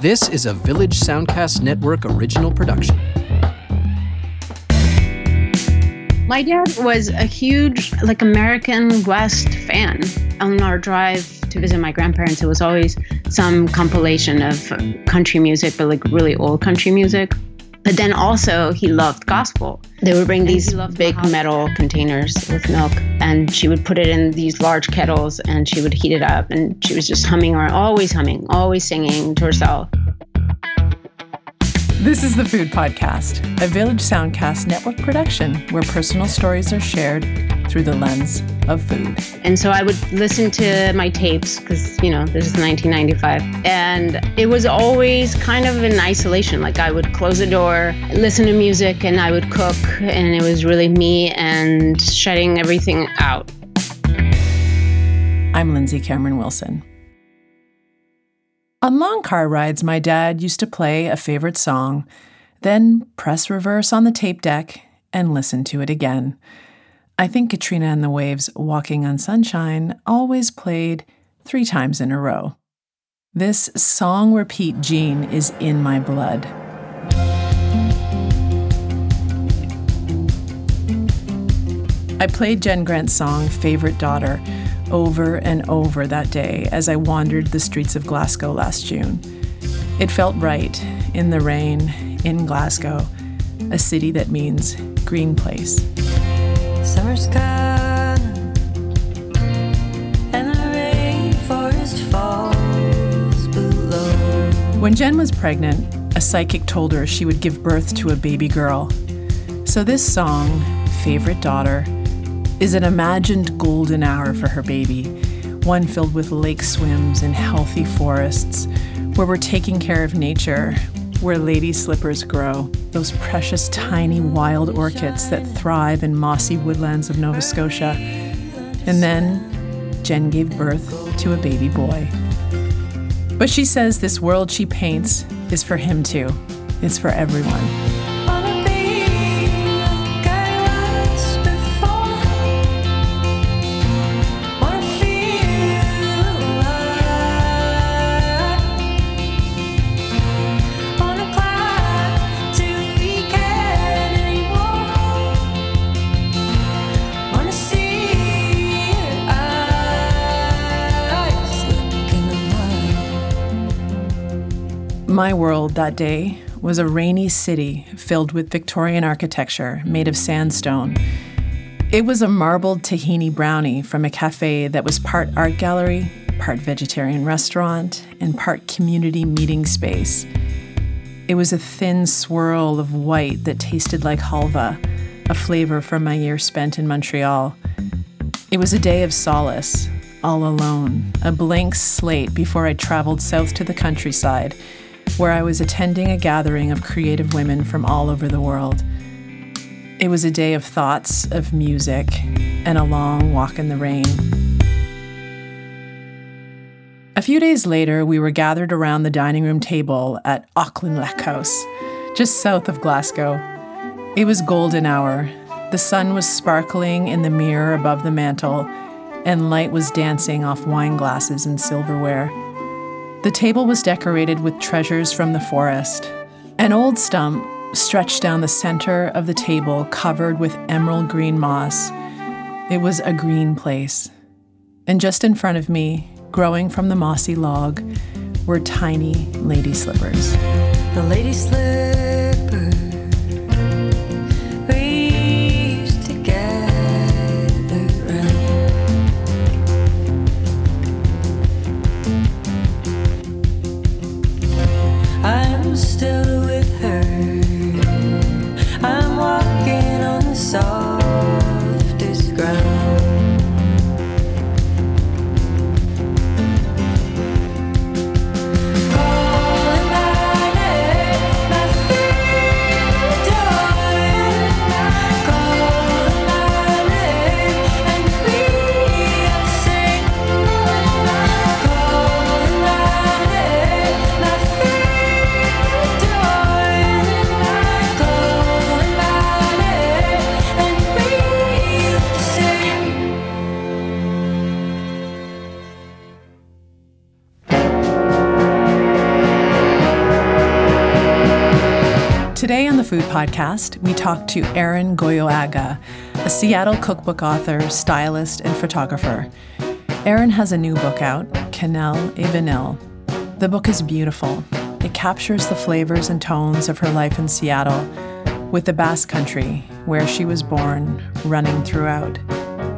This is a Village Soundcast Network original production. My dad was a huge, American West fan. On our drive to visit my grandparents, it was always some compilation of country music, but really old country music. But then also he loved gospel. They would bring these big metal containers with milk, and she would put it in these large kettles, and she would heat it up, and she was just humming, always singing to herself. This is The Food Podcast, a Village Soundcast Network production where personal stories are shared through the lens of food. And so I would listen to my tapes because, this is 1995. And it was always kind of in isolation. I would close the door, listen to music, and I would cook. And it was really me and shutting everything out. I'm Lindsay Cameron Wilson. On long car rides, my dad used to play a favorite song, then press reverse on the tape deck and listen to it again. I think Katrina and the Waves' Walking on Sunshine always played 3 times in a row. This song repeat gene is in my blood. I played Jenn Grant's song, Favorite Daughter, over and over that day as I wandered the streets of Glasgow last June. It felt right, in the rain, in Glasgow, a city that means green place. Summer's gone, and the rainforest falls below. When Jenn was pregnant, a psychic told her she would give birth to a baby girl. So this song, Favorite Daughter, is an imagined golden hour for her baby, one filled with lake swims and healthy forests, where we're taking care of nature, where lady slippers grow, those precious tiny wild orchids that thrive in mossy woodlands of Nova Scotia. And then Jenn gave birth to a baby boy. But she says this world she paints is for him too. It's for everyone. My world that day was a rainy city filled with Victorian architecture made of sandstone. It was a marbled tahini brownie from a cafe that was part art gallery, part vegetarian restaurant, and part community meeting space. It was a thin swirl of white that tasted like halva, a flavor from my year spent in Montreal. It was a day of solace, all alone, a blank slate before I traveled south to the countryside, where I was attending a gathering of creative women from all over the world. It was a day of thoughts, of music, and a long walk in the rain. A few days later, we were gathered around the dining room table at Auchinleck House, just south of Glasgow. It was golden hour. The sun was sparkling in the mirror above the mantel, and light was dancing off wine glasses and silverware. The table was decorated with treasures from the forest. An old stump stretched down the center of the table, covered with emerald green moss. It was a green place. And just in front of me, growing from the mossy log, were tiny lady slippers. The lady slipper reached together round. I'm still with her. I'm walking on the softest ground. Calling my name, my feet. the Food Podcast, we talked to Aran Goyoaga, a Seattle cookbook author, stylist, and photographer. Aran has a new book out, Cannelle et Vanille. The book is beautiful. It captures the flavors and tones of her life in Seattle, with the Basque Country, where she was born, running throughout.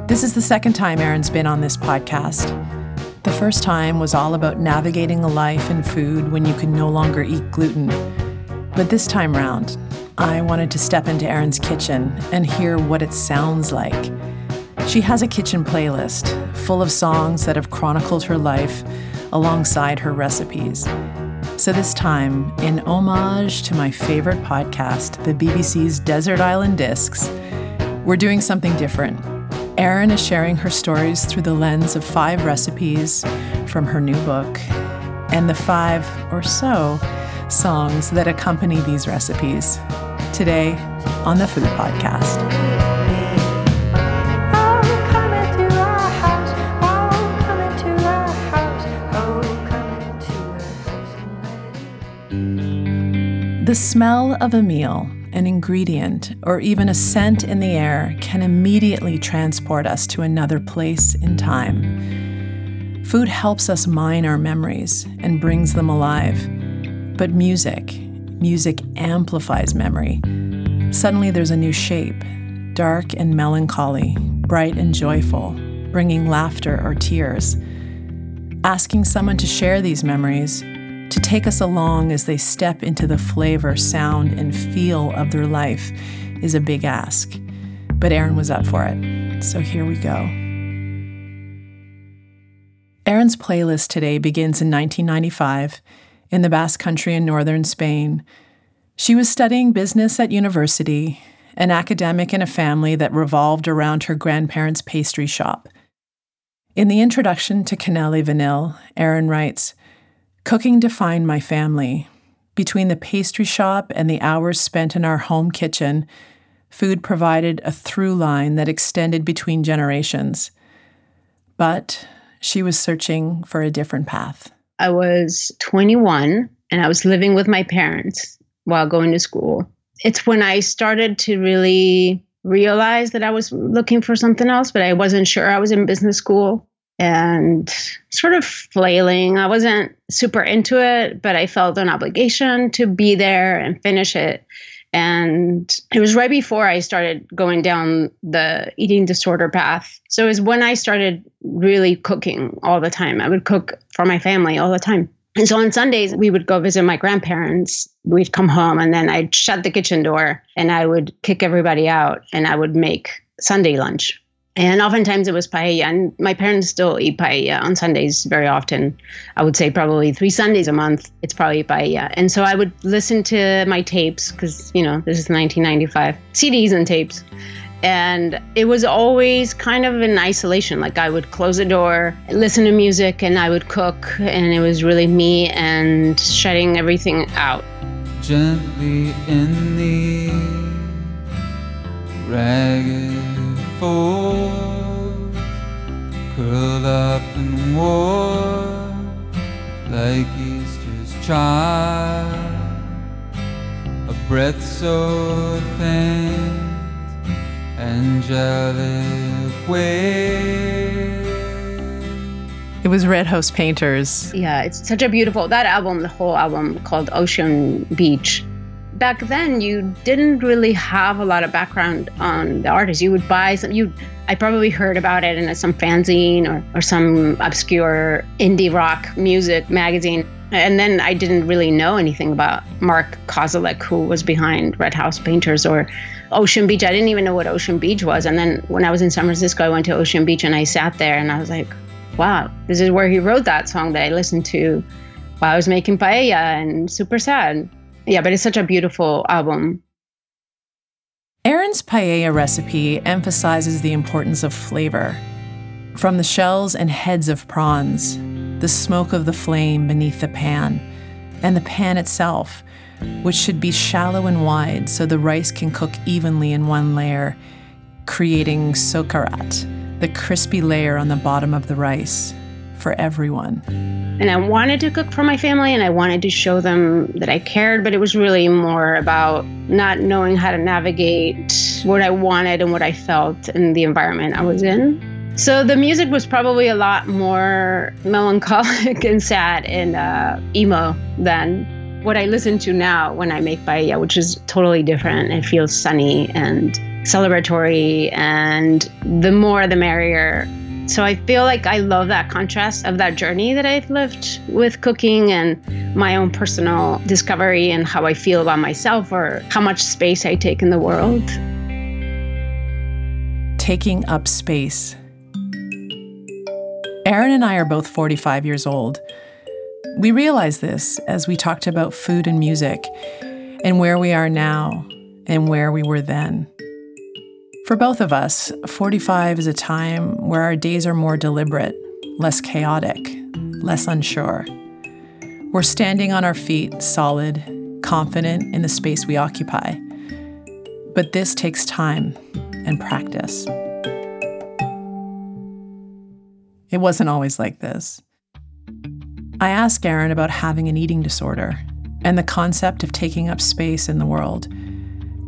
This is the second time Aran's been on this podcast. The first time was all about navigating a life in food when you can no longer eat gluten. But this time round, I wanted to step into Aran's kitchen and hear what it sounds like. She has a kitchen playlist full of songs that have chronicled her life alongside her recipes. So this time, in homage to my favorite podcast, the BBC's Desert Island Discs, we're doing something different. Aran is sharing her stories through the lens of 5 recipes from her new book and the 5 or so songs that accompany these recipes. Today on the Food Podcast. The smell of a meal, an ingredient, or even a scent in the air can immediately transport us to another place in time. Food helps us mine our memories and brings them alive. But music amplifies memory. Suddenly there's a new shape, dark and melancholy, bright and joyful, bringing laughter or tears. Asking someone to share these memories, to take us along as they step into the flavor, sound, and feel of their life is a big ask. But Aran was up for it, so here we go. Aran's playlist today begins in 1995, in the Basque Country in northern Spain. She was studying business at university, an academic in a family that revolved around her grandparents' pastry shop. In the introduction to Cannelle et Vanille, Aran writes, "Cooking defined my family. Between the pastry shop and the hours spent in our home kitchen, food provided a through line that extended between generations." But she was searching for a different path. I was 21 and I was living with my parents while going to school. It's when I started to really realize that I was looking for something else, but I wasn't sure. I was in business school and sort of flailing. I wasn't super into it, but I felt an obligation to be there and finish it. And it was right before I started going down the eating disorder path. So it was when I started really cooking all the time. I would cook for my family all the time. And so on Sundays, we would go visit my grandparents. We'd come home and then I'd shut the kitchen door and I would kick everybody out and I would make Sunday lunch. And oftentimes it was paella, and my parents still eat paella on Sundays very often. I would say probably 3 Sundays a month, it's probably paella. And so I would listen to my tapes, because, you know, this is 1995, CDs and tapes. And it was always kind of in isolation. Like I would close the door, listen to music, and I would cook. And it was really me and shutting everything out. Gently in the ragged fold, curled up and warm, like Easter's child, a breath so faint, angelic way. It was Red House Painters. Yeah, it's such a beautiful, that album, the whole album called Ocean Beach. Back then, you didn't really have a lot of background on the artist. You would buy some. I probably heard about it in some fanzine or some obscure indie rock music magazine. And then I didn't really know anything about Mark Kozilek, who was behind Red House Painters or Ocean Beach. I didn't even know what Ocean Beach was. And then when I was in San Francisco, I went to Ocean Beach and I sat there and I was like, wow, this is where he wrote that song that I listened to while I was making paella and super sad. Yeah, but it's such a beautiful album. Aran's paella recipe emphasizes the importance of flavor. From the shells and heads of prawns, the smoke of the flame beneath the pan, and the pan itself, which should be shallow and wide so the rice can cook evenly in one layer, creating socarat, the crispy layer on the bottom of the rice. for everyone. And I wanted to cook for my family, and I wanted to show them that I cared, but it was really more about not knowing how to navigate what I wanted and what I felt in the environment I was in. So the music was probably a lot more melancholic and sad and emo than what I listen to now when I make paella, which is totally different. It feels sunny and celebratory, and the more the merrier. So I feel like I love that contrast of that journey that I've lived with cooking and my own personal discovery and how I feel about myself or how much space I take in the world. Taking up space. Aran and I are both 45 years old. We realized this as we talked about food and music and where we are now and where we were then. For both of us, 45 is a time where our days are more deliberate, less chaotic, less unsure. We're standing on our feet, solid, confident in the space we occupy. But this takes time and practice. It wasn't always like this. I asked Aran about having an eating disorder and the concept of taking up space in the world.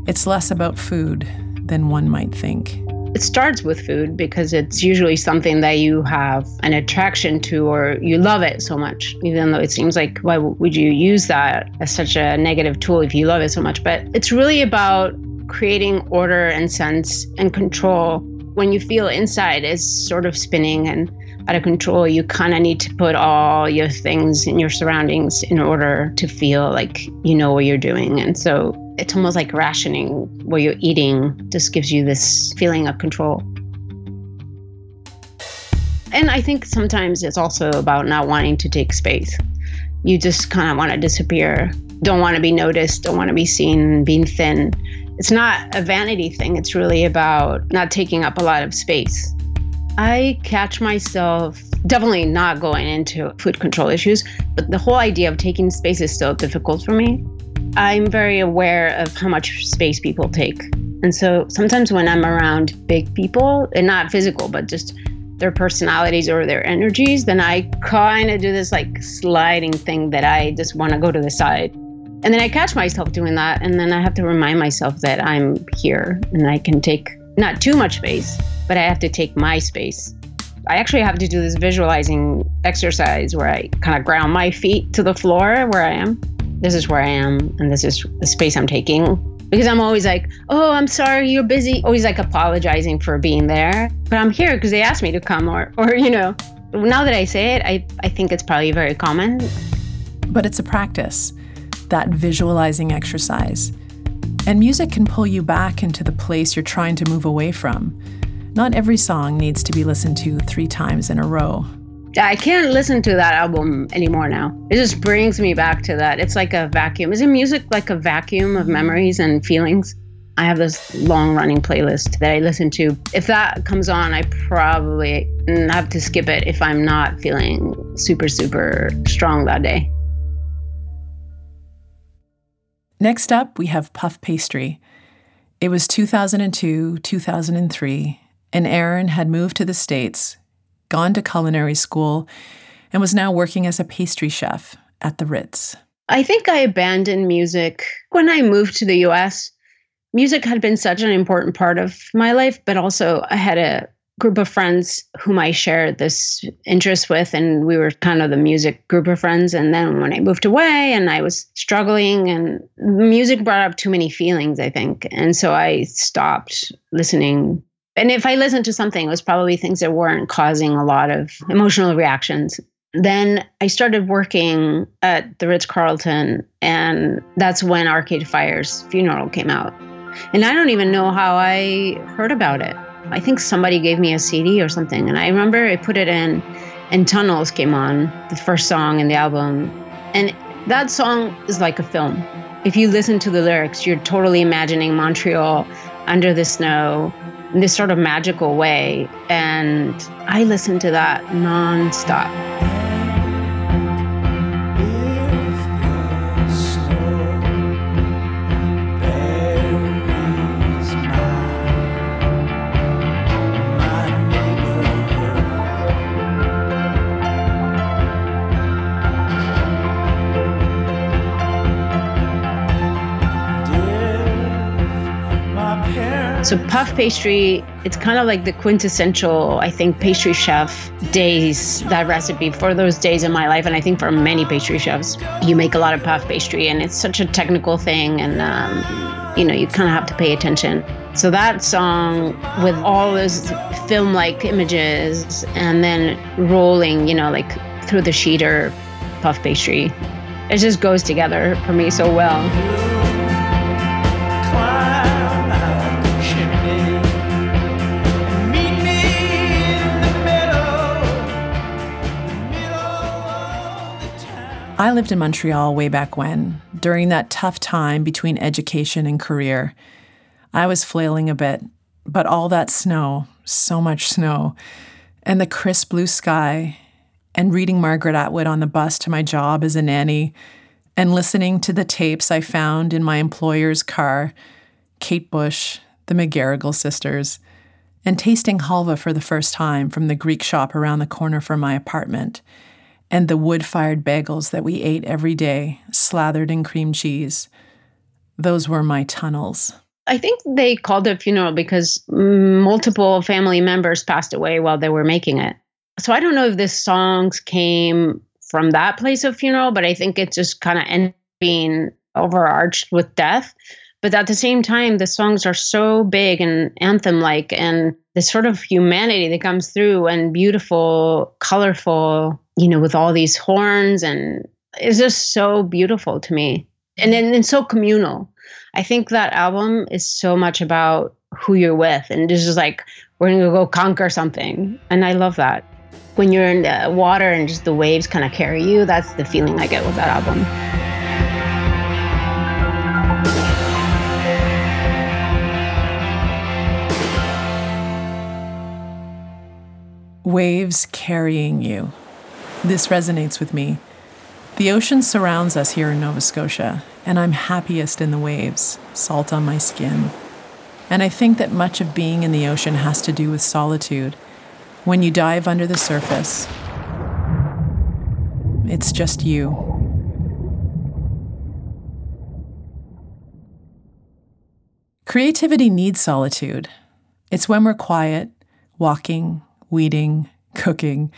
It's less about food than one might think. It starts with food because it's usually something that you have an attraction to or you love it so much, even though it seems like, why would you use that as such a negative tool if you love it so much? But it's really about creating order and sense and control. When you feel inside is sort of spinning and out of control, you kind of need to put all your things in your surroundings in order to feel like you know what you're doing. And so it's almost like rationing what you're eating just gives you this feeling of control. And I think sometimes it's also about not wanting to take space. You just kind of want to disappear, don't want to be noticed, don't want to be seen, being thin. It's not a vanity thing. It's really about not taking up a lot of space. I catch myself definitely not going into food control issues, but the whole idea of taking space is still difficult for me. I'm very aware of how much space people take. And so sometimes when I'm around big people, and not physical, but just their personalities or their energies, then I kind of do this like sliding thing that I just want to go to the side. And then I catch myself doing that, and then I have to remind myself that I'm here and I can take not too much space, but I have to take my space. I actually have to do this visualizing exercise where I kind of ground my feet to the floor where I am. This is where I am, and this is the space I'm taking. Because I'm always like, oh, I'm sorry, you're busy. Always like apologizing for being there. But I'm here because they asked me to come or you know. Now that I say it, I think it's probably very common. But it's a practice. That visualizing exercise. And music can pull you back into the place you're trying to move away from. Not every song needs to be listened to 3 times in a row. I can't listen to that album anymore now. It just brings me back to that. It's like a vacuum. Isn't music like a vacuum of memories and feelings? I have this long-running playlist that I listen to. If that comes on, I probably have to skip it if I'm not feeling super, super strong that day. Next up, we have puff pastry. It was 2002, 2003, and Aran had moved to the States, gone to culinary school, and was now working as a pastry chef at the Ritz. I think I abandoned music. When I moved to the U.S., music had been such an important part of my life, but also I had a group of friends whom I shared this interest with, and we were kind of the music group of friends. And then when I moved away and I was struggling, and music brought up too many feelings, I think. And so I stopped listening. And if I listened to something, it was probably things that weren't causing a lot of emotional reactions. Then I started working at the Ritz-Carlton, and that's when Arcade Fire's Funeral came out. And I don't even know how I heard about it. I think somebody gave me a CD or something, and I remember I put it in, and Tunnels came on, the first song in the album. And that song is like a film. If you listen to the lyrics, you're totally imagining Montreal under the snow in this sort of magical way. And I listened to that nonstop. So puff pastry, it's kind of like the quintessential, I think, pastry chef days, that recipe for those days in my life. And I think for many pastry chefs, you make a lot of puff pastry and it's such a technical thing. And, you know, you kind of have to pay attention. So that song with all those film-like images and then rolling, you know, like through the sheet or puff pastry, it just goes together for me so well. I lived in Montreal way back when, during that tough time between education and career. I was flailing a bit, but all that snow, so much snow, and the crisp blue sky, and reading Margaret Atwood on the bus to my job as a nanny, and listening to the tapes I found in my employer's car, Kate Bush, the McGarrigle Sisters, and tasting halva for the first time from the Greek shop around the corner from my apartment, and the wood-fired bagels that we ate every day, slathered in cream cheese. Those were my tunnels. I think they called it Funeral because multiple family members passed away while they were making it. So I don't know if the songs came from that place of funeral, but I think it just kind of ended being overarched with death. But at the same time, the songs are so big and anthem-like, and this sort of humanity that comes through, and beautiful, colorful, you know, with all these horns, and it's just so beautiful to me. And then it's so communal. I think that album is so much about who you're with, and this is like, we're going to go conquer something. And I love that. When you're in the water and just the waves kind of carry you, that's the feeling I get with that album. Waves carrying you. This resonates with me. The ocean surrounds us here in Nova Scotia, and I'm happiest in the waves, salt on my skin. And I think that much of being in the ocean has to do with solitude. When you dive under the surface, it's just you. Creativity needs solitude. It's when we're quiet, walking, weeding, cooking.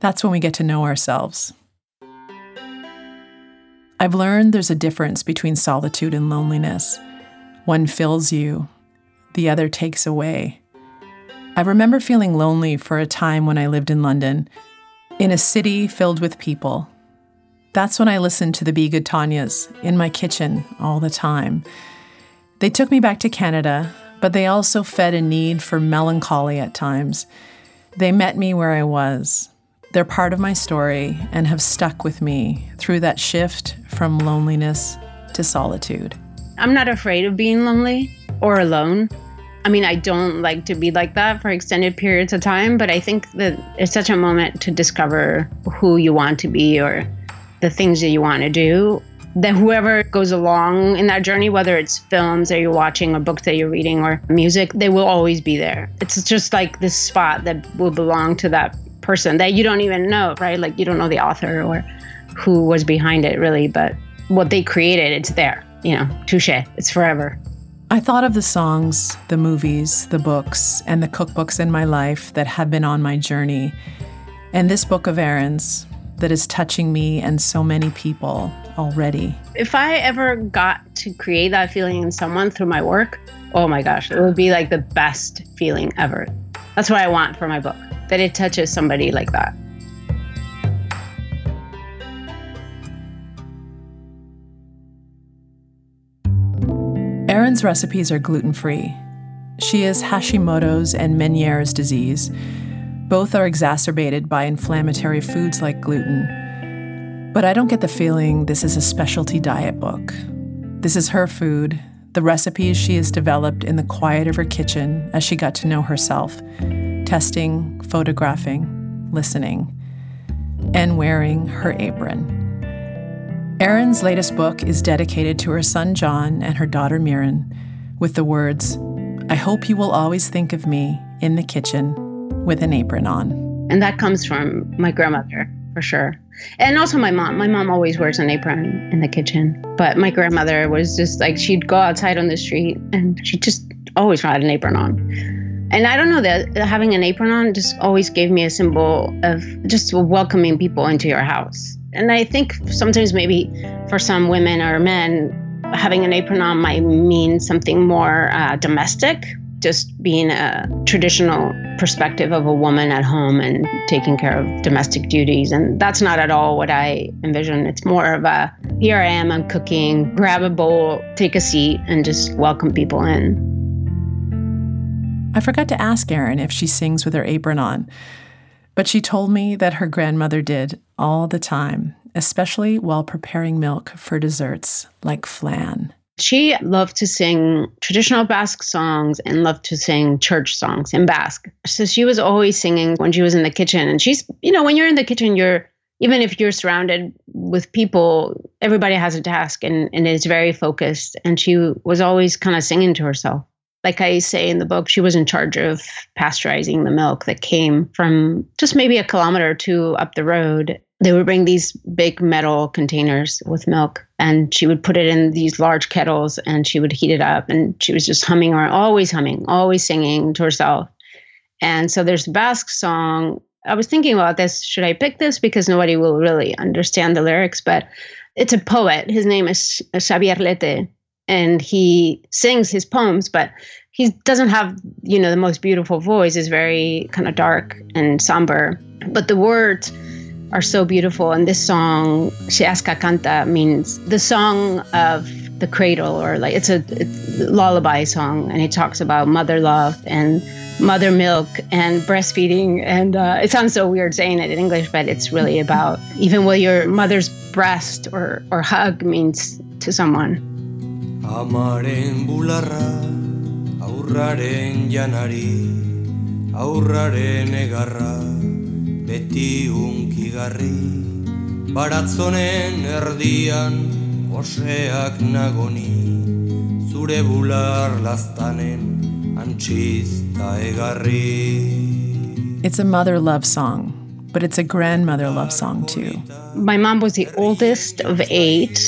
That's when we get to know ourselves. I've learned there's a difference between solitude and loneliness. One fills you, the other takes away. I remember feeling lonely for a time when I lived in London, in a city filled with people. That's when I listened to the Be Good Tanyas in my kitchen all the time. They took me back to Canada, but they also fed a need for melancholy at times. They met me where I was. They're part of my story and have stuck with me through that shift from loneliness to solitude. I'm not afraid of being lonely or alone. I mean, I don't like to be like that for extended periods of time, but I think that it's such a moment to discover who you want to be or the things that you want to do. That whoever goes along in that journey, whether it's films that you're watching or books that you're reading or music, they will always be there. It's just like this spot that will belong to that person that you don't even know, right? Like you don't know the author or who was behind it really, but what they created, it's there, you know, touche, it's forever. I thought of the songs, the movies, the books, and the cookbooks in my life that have been on my journey. And this book of Aran's that is touching me and so many people already. If I ever got to create that feeling in someone through my work, oh my gosh, it would be like the best feeling ever. That's what I want for my book, that it touches somebody like that. Aran's recipes are gluten-free. She has Hashimoto's and Meniere's disease. Both are exacerbated by inflammatory foods like gluten. But I don't get the feeling this is a specialty diet book. This is her food, the recipes she has developed in the quiet of her kitchen as she got to know herself, testing, photographing, listening, and wearing her apron. Aran's latest book is dedicated to her son John and her daughter Mirren, with the words, "I hope you will always think of me in the kitchen with an apron on." And that comes from my grandmother, for sure. And also my mom. My mom always wears an apron in the kitchen. But my grandmother was just like, she'd go outside on the street and she'd just always had an apron on. And I don't know, that having an apron on just always gave me a symbol of just welcoming people into your house. And I think sometimes maybe for some women or men, having an apron on might mean something more domestic, just being a traditional perspective of a woman at home and taking care of domestic duties. And that's not at all what I envision. It's more of a, here I am, I'm cooking, grab a bowl, take a seat, and just welcome people in. I forgot to ask Aran if she sings with her apron on, but she told me that her grandmother did all the time, especially while preparing milk for desserts like flan. She loved to sing traditional Basque songs and loved to sing church songs in Basque. So she was always singing when she was in the kitchen. And she's, you know, when you're in the kitchen, you're, even if you're surrounded with people, everybody has a task and it's very focused. And she was always kind of singing to herself. Like I say in the book, she was in charge of pasteurizing the milk that came from just maybe a kilometer or two up the road. They would bring these big metal containers with milk, and she would put it in these large kettles, and she would heat it up, and she was just humming around, always humming, always singing to herself. And so there's a Basque song. I was thinking about this. Should I pick this? Because nobody will really understand the lyrics, but it's a poet. His name is Xabier Lete. And he sings his poems, but he doesn't have, you know, the most beautiful voice. It's very kind of dark and somber. But the words are so beautiful. And this song, Seaska Kanta, means the song of the cradle, or like it's a lullaby song. And it talks about mother love and mother milk and breastfeeding. And it sounds so weird saying it in English, but it's really about even while your mother's breast or hug means to someone. Amaren bularra, aurraren janari, aurraren egarra, beti unkigarri, baratzonen erdian, oseak nagoni, zure bular lastanen, antzizta egarri. It's a mother love song, but it's a grandmother love song too. My mom was the oldest of 8.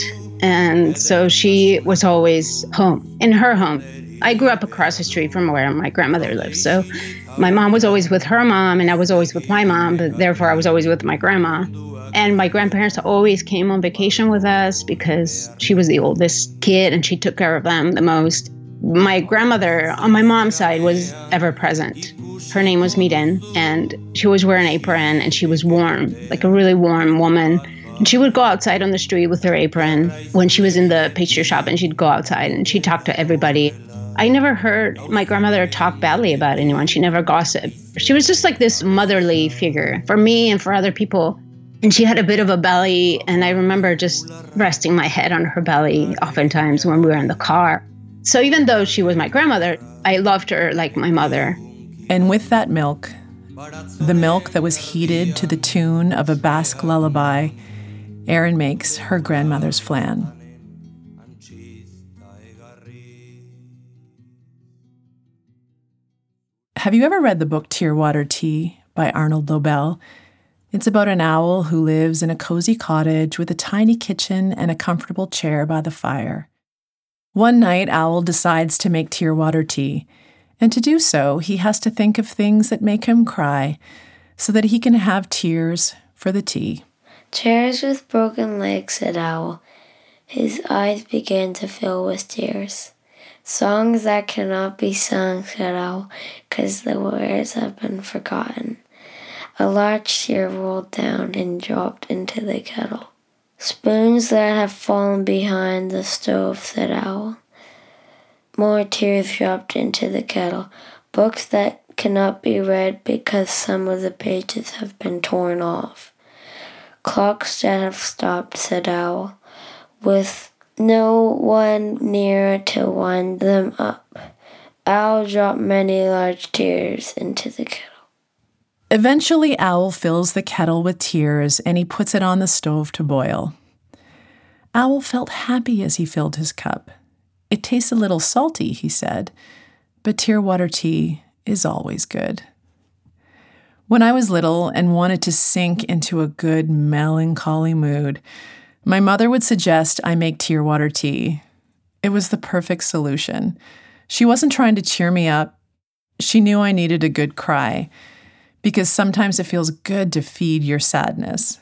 And so she was always home, in her home. I grew up across the street from where my grandmother lived. So my mom was always with her mom, and I was always with my mom, but therefore I was always with my grandma. And my grandparents always came on vacation with us because she was the oldest kid and she took care of them the most. My grandmother on my mom's side was ever present. Her name was Miren, and she always wore an apron, and she was warm, like a really warm woman. She would go outside on the street with her apron when she was in the pastry shop, and she'd go outside and she'd talk to everybody. I never heard my grandmother talk badly about anyone. She never gossiped. She was just like this motherly figure for me and for other people. And she had a bit of a belly, and I remember just resting my head on her belly oftentimes when we were in the car. So even though she was my grandmother, I loved her like my mother. And with that milk, the milk that was heated to the tune of a Basque lullaby, Aran makes her grandmother's flan. Have you ever read the book Tear Water Tea by Arnold Lobel? It's about an owl who lives in a cozy cottage with a tiny kitchen and a comfortable chair by the fire. One night, Owl decides to make tear water tea, and to do so, he has to think of things that make him cry so that he can have tears for the tea. "Chairs with broken legs," said Owl. His eyes began to fill with tears. "Songs that cannot be sung," said Owl, "'cause the words have been forgotten." A large tear rolled down and dropped into the kettle. "Spoons that have fallen behind the stove," said Owl. More tears dropped into the kettle. "Books that cannot be read because some of the pages have been torn off." "Clocks that have stopped," said Owl, "with no one near to wind them up." Owl dropped many large tears into the kettle. Eventually, Owl fills the kettle with tears, and he puts it on the stove to boil. Owl felt happy as he filled his cup. "It tastes a little salty," he said, "but tear water tea is always good." When I was little and wanted to sink into a good melancholy mood, my mother would suggest I make tear water tea. It was the perfect solution. She wasn't trying to cheer me up. She knew I needed a good cry, because sometimes it feels good to feed your sadness.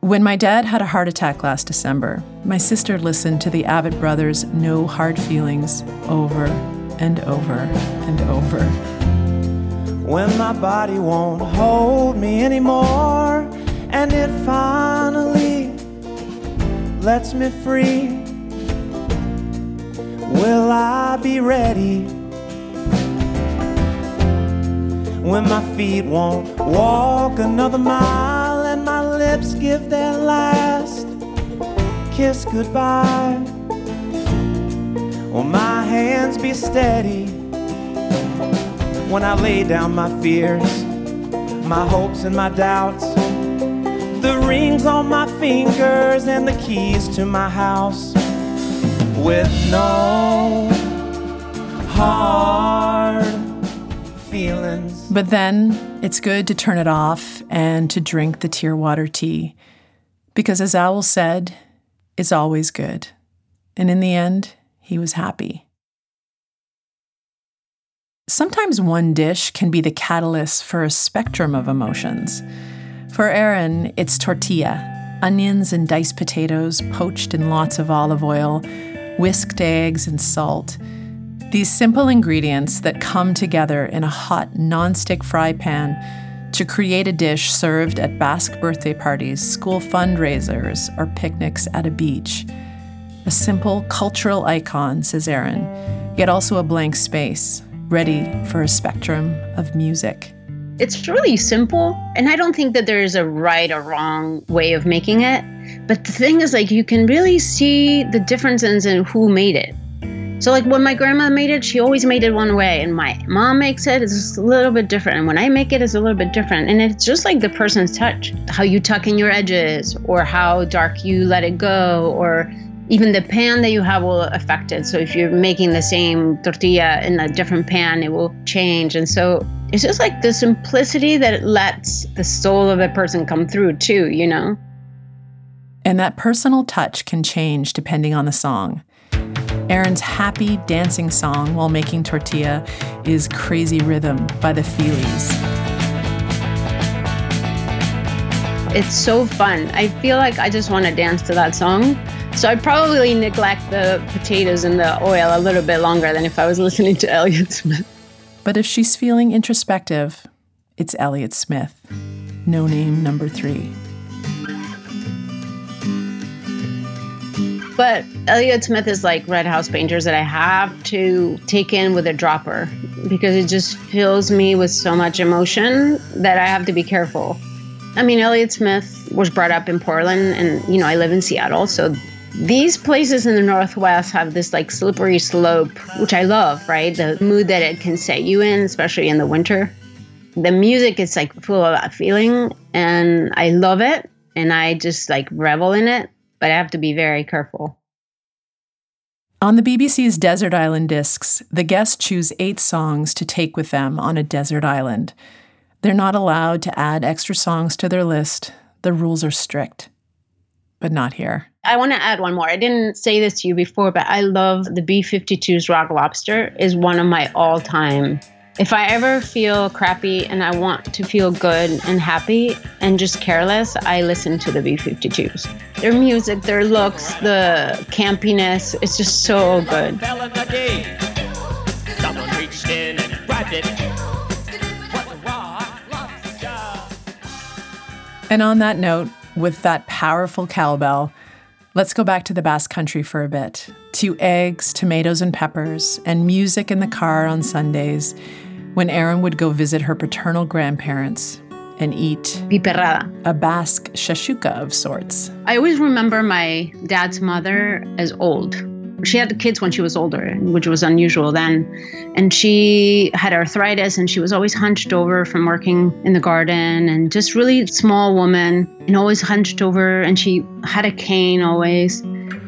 When my dad had a heart attack last December, my sister listened to the Avett Brothers' No Hard Feelings over and over and over. When my body won't hold me anymore, and it finally lets me free, will I be ready? When my feet won't walk another mile and my lips give their last kiss goodbye, will my hands be steady? When I lay down my fears, my hopes and my doubts, the rings on my fingers and the keys to my house, with no hard feelings. But then it's good to turn it off and to drink the Tear Water Tea, because as Owl said, it's always good. And in the end, he was happy. Sometimes one dish can be the catalyst for a spectrum of emotions. For Aran, it's tortilla, onions and diced potatoes poached in lots of olive oil, whisked eggs and salt. These simple ingredients that come together in a hot nonstick fry pan to create a dish served at Basque birthday parties, school fundraisers, or picnics at a beach. A simple cultural icon, says Aran, yet also a blank space, ready for a spectrum of music. It's really simple, and I don't think that there's a right or wrong way of making it. But the thing is, like, you can really see the differences in who made it. So, like, when my grandma made it, she always made it one way, and my mom makes it, it's just a little bit different. And when I make it, it's a little bit different. And it's just like the person's touch, how you tuck in your edges, or how dark you let it go, or even the pan that you have will affect it. So if you're making the same tortilla in a different pan, it will change. And so it's just like the simplicity that it lets the soul of a person come through too, you know? And that personal touch can change depending on the song. Aran's happy dancing song while making tortilla is Crazy Rhythm by The Feelies. It's so fun. I feel like I just want to dance to that song. So I'd probably neglect the potatoes and the oil a little bit longer than if I was listening to Elliott Smith. But if she's feeling introspective, it's Elliott Smith. No Name Number Three. But Elliott Smith is like Red House Painters that I have to take in with a dropper, because it just fills me with so much emotion that I have to be careful. I mean, Elliott Smith was brought up in Portland, and, you know, I live in Seattle, so these places in the Northwest have this, like, slippery slope, which I love, right? The mood that it can set you in, especially in the winter. The music is, like, full of that feeling, and I love it, and I just, like, revel in it, but I have to be very careful. On the BBC's Desert Island Discs, the guests choose 8 songs to take with them on a desert island. They're not allowed to add extra songs to their list. The rules are strict, but not here. I want to add one more. I didn't say this to you before, but I love the B-52's Rock Lobster is one of my all-time. If I ever feel crappy and I want to feel good and happy and just careless, I listen to the B-52's. Their music, their looks, the campiness, it's just so good. Someone reached in and grabbed it. And on that note, with that powerful cowbell, let's go back to the Basque Country for a bit, to eggs, tomatoes and peppers, and music in the car on Sundays, when Aran would go visit her paternal grandparents and eat piperrada, a Basque shashuka of sorts. I always remember my dad's mother as old. She had kids when she was older, which was unusual then. And she had arthritis, and she was always hunched over from working in the garden, and just really small woman and always hunched over. And she had a cane always.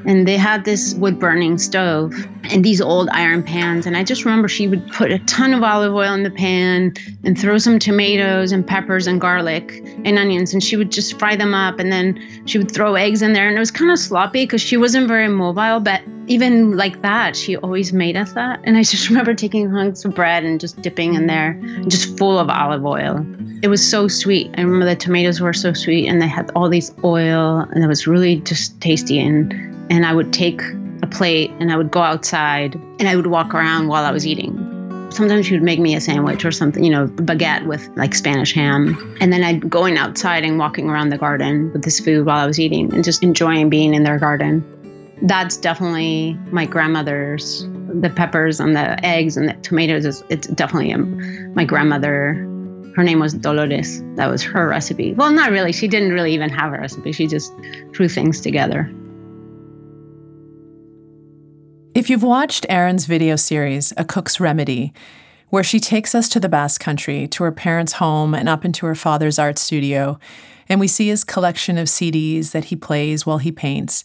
And they had this wood-burning stove and these old iron pans. And I just remember she would put a ton of olive oil in the pan and throw some tomatoes and peppers and garlic and onions. And she would just fry them up. And then she would throw eggs in there. And it was kind of sloppy because she wasn't very mobile. But even like that, she always made us that. And I just remember taking hunks of bread and just dipping in there, just full of olive oil. It was so sweet. I remember the tomatoes were so sweet and they had all this oil and it was really just tasty. And I would take a plate and I would go outside and I would walk around while I was eating. Sometimes she would make me a sandwich or something, you know, baguette with like Spanish ham. And then I'd going outside and walking around the garden with this food while I was eating and just enjoying being in their garden. That's definitely my grandmother's. The peppers and the eggs and the tomatoes, it's definitely my grandmother. Her name was Dolores. That was her recipe. Well, not really. She didn't really even have a recipe. She just threw things together. If you've watched Aran's video series, A Cook's Remedy, where she takes us to the Basque Country, to her parents' home and up into her father's art studio, and we see his collection of CDs that he plays while he paints,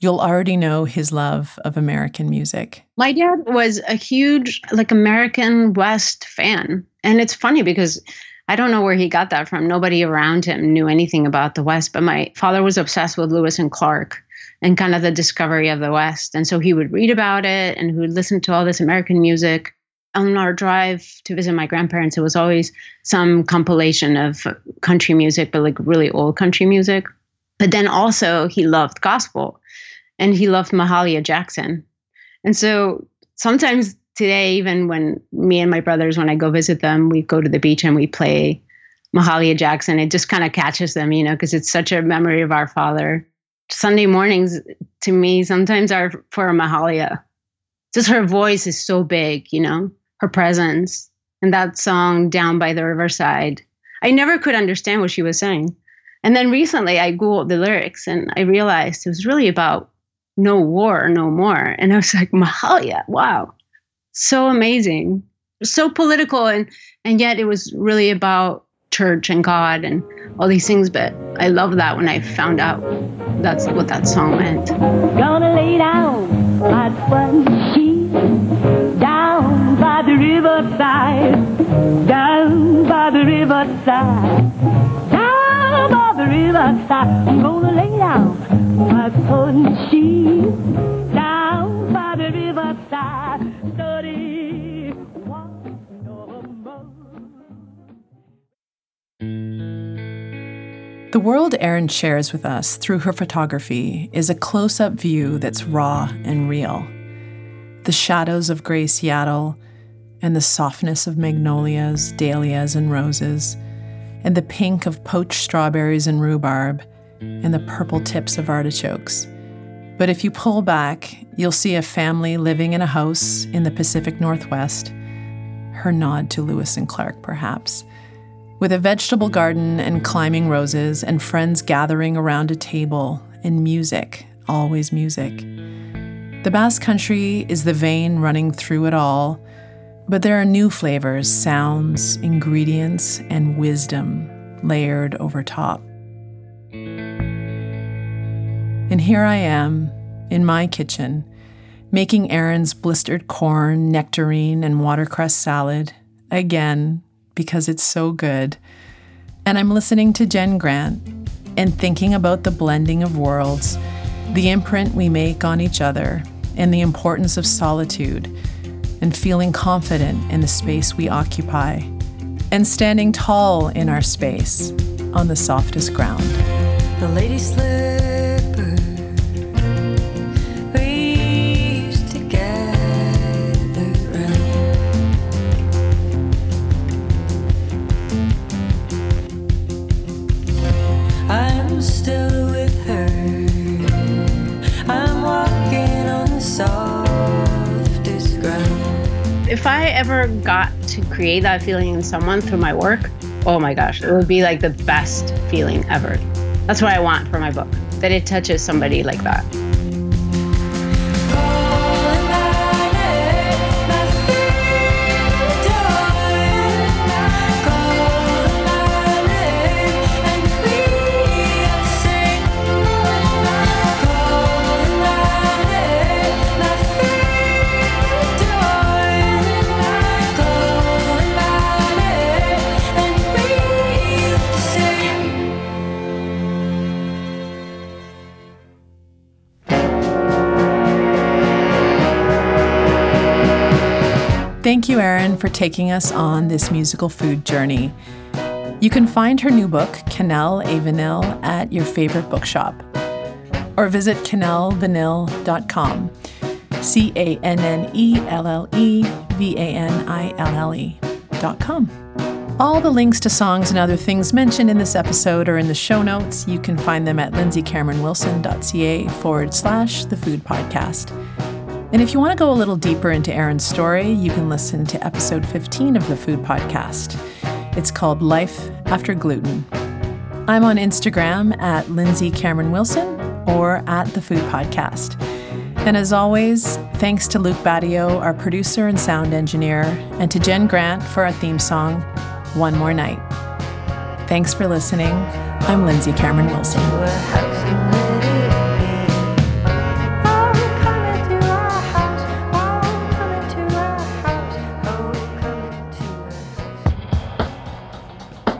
you'll already know his love of American music. My dad was a huge, American West fan. And it's funny because I don't know where he got that from. Nobody around him knew anything about the West. But my father was obsessed with Lewis and Clark and kind of the discovery of the West. And so he would read about it and he would listen to all this American music. On our drive to visit my grandparents, it was always some compilation of country music, but really old country music. But then also he loved gospel. And he loved Mahalia Jackson. And so sometimes today, even when me and my brothers, when I go visit them, we go to the beach and we play Mahalia Jackson. It just kind of catches them, because it's such a memory of our father. Sunday mornings to me sometimes are for Mahalia. Just her voice is so big, her presence. And that song, Down by the Riverside, I never could understand what she was saying. And then recently I Googled the lyrics and I realized it was really about no war, no more. And I was like, Mahalia, wow. So amazing. So political. And yet it was really about church and God and all these things. But I love that when I found out that's what that song meant. Gonna lay down my front feet, down by the riverside, down by the riverside, down by the riverside. I'm gonna lay down. The world Aran shares with us through her photography is a close-up view that's raw and real. The shadows of gray Seattle and the softness of magnolias, dahlias, and roses, and the pink of poached strawberries and rhubarb, and the purple tips of artichokes. But if you pull back, you'll see a family living in a house in the Pacific Northwest, her nod to Lewis and Clark, perhaps, with a vegetable garden and climbing roses and friends gathering around a table and music, always music. The Basque Country is the vein running through it all, but there are new flavors, sounds, ingredients, and wisdom layered over top. And here I am, in my kitchen, making Aran's blistered corn, nectarine, and watercress salad, again, because it's so good. And I'm listening to Jenn Grant and thinking about the blending of worlds, the imprint we make on each other, and the importance of solitude, and feeling confident in the space we occupy, and standing tall in our space on the softest ground. The lady slid. If I ever got to create that feeling in someone through my work, oh my gosh, it would be the best feeling ever. That's what I want for my book, that it touches somebody like that. Thank you, Aran, for taking us on this musical food journey. You can find her new book, Cannelle et Vanille, at your favorite bookshop. Or visit cannellevanille.com. cannellevanille.com. All the links to songs and other things mentioned in this episode are in the show notes. You can find them at lindsaycameronwilson.ca/thefoodpodcast. And if you want to go a little deeper into Aran's story, you can listen to episode 15 of The Food Podcast. It's called Life After Gluten. I'm on Instagram at Lindsay Cameron Wilson or at The Food Podcast. And as always, thanks to Luke Badio, our producer and sound engineer, and to Jenn Grant for our theme song, One More Night. Thanks for listening. I'm Lindsay Cameron Wilson.